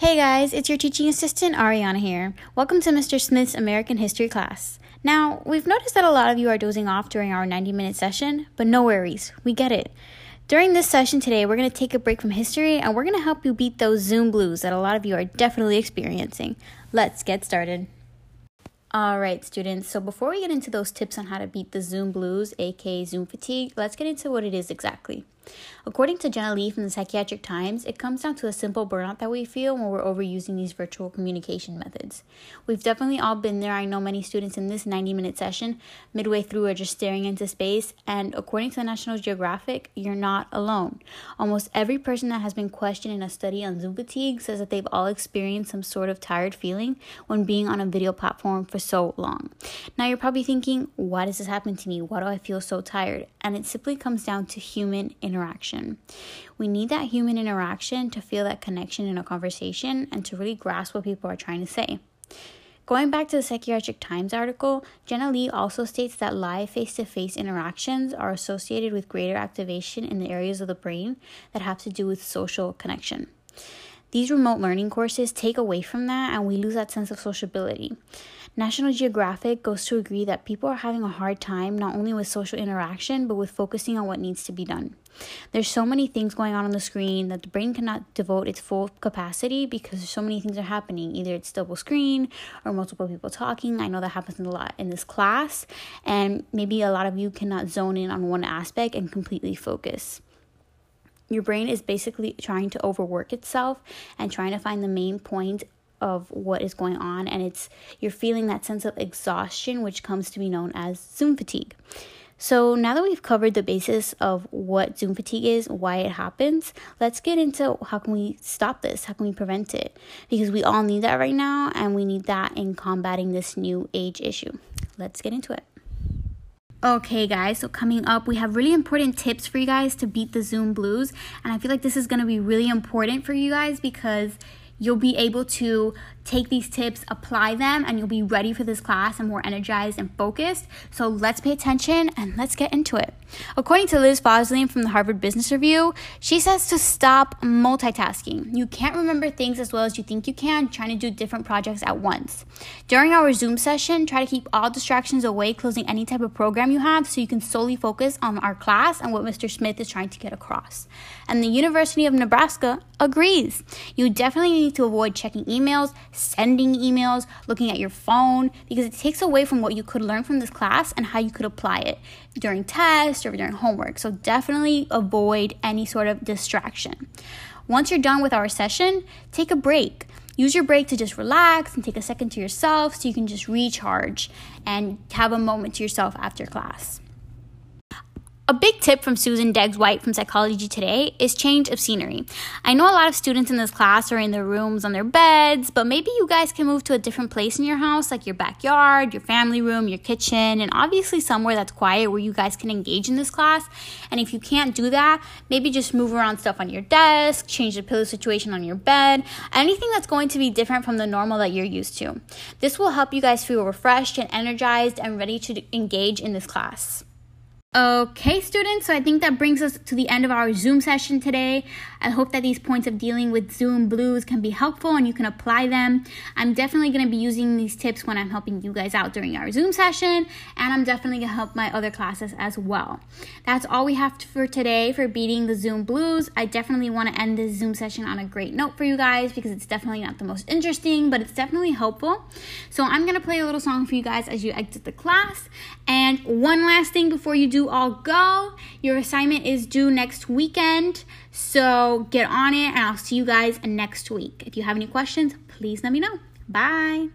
Hey guys, it's your teaching assistant Ariana here. Welcome to Mr. Smith's American History class. Now, we've noticed that a lot of you are dozing off during our 90-minute session, but no worries, we get it. During this session today, we're going to take a break from history and we're going to help you beat those Zoom blues that a lot of you are definitely experiencing. Let's get started. Alright students, so before we get into those tips on how to beat the Zoom blues, aka Zoom fatigue, let's get into what it is exactly. According to Jenna Lee from the Psychiatric Times, it comes down to a simple burnout that we feel when we're overusing these virtual communication methods. We've definitely all been there. I know many students in this 90-minute session, midway through, are just staring into space, and according to the National Geographic, you're not alone. Almost every person that has been questioned in a study on Zoom fatigue says that they've all experienced some sort of tired feeling when being on a video platform for so long. Now you're probably thinking, why does this happen to me? Why do I feel so tired? And it simply comes down to human interaction. We need that human interaction to feel that connection in a conversation and to really grasp what people are trying to say. Going back to the Psychiatric Times article, Jenna Lee also states that live face-to-face interactions are associated with greater activation in the areas of the brain that have to do with social connection. These remote learning courses take away from that and we lose that sense of sociability. National Geographic goes to agree that people are having a hard time not only with social interaction but with focusing on what needs to be done. There's so many things going on the screen that the brain cannot devote its full capacity because so many things are happening. Either it's double screen or multiple people talking. I know that happens a lot in this class, and maybe a lot of you cannot zone in on one aspect and completely focus. Your brain is basically trying to overwork itself and trying to find the main point of what is going on, and you're feeling that sense of exhaustion, which comes to be known as Zoom fatigue. So now that we've covered the basis of what Zoom fatigue is, why it happens, let's get into how can we stop this? How can we prevent it? Because we all need that right now, and we need that in combating this new age issue. Let's get into it. Okay guys, so coming up, we have really important tips for you guys to beat the Zoom blues, and I feel like this is going to be really important for you guys because you'll be able to take these tips, apply them, and you'll be ready for this class and more energized and focused. So let's pay attention and let's get into it. According to Liz Foslien from the Harvard Business Review, she says to stop multitasking. You can't remember things as well as you think you can trying to do different projects at once. During our Zoom session, try to keep all distractions away, closing any type of program you have so you can solely focus on our class and what Mr. Smith is trying to get across. And the University of Nebraska agrees. You definitely need to avoid checking emails, sending emails, looking at your phone, because it takes away from what you could learn from this class and how you could apply it during tests or during homework. So definitely avoid any sort of distraction. Once you're done with our session, take a break. Use your break to just relax and take a second to yourself so you can just recharge and have a moment to yourself after class. A big tip from Susan Degges-White from Psychology Today is change of scenery. I know a lot of students in this class are in their rooms on their beds, but maybe you guys can move to a different place in your house, like your backyard, your family room, your kitchen, and obviously somewhere that's quiet where you guys can engage in this class. And if you can't do that, maybe just move around stuff on your desk, change the pillow situation on your bed, anything that's going to be different from the normal that you're used to. This will help you guys feel refreshed and energized and ready to engage in this class. Okay students, so I think that brings us to the end of our Zoom session today. I hope that these points of dealing with Zoom blues can be helpful and you can apply them. I'm definitely going to be using these tips when I'm helping you guys out during our Zoom session, and I'm definitely going to help my other classes as well. That's all we have for today for beating the Zoom blues. I definitely want to end this Zoom session on a great note for you guys because it's definitely not the most interesting, but it's definitely helpful. So I'm going to play a little song for you guys as you exit the class. And one last thing before you do all go. Your assignment is due next weekend, so get on it, and I'll see you guys next week. If you have any questions, please let me know. Bye.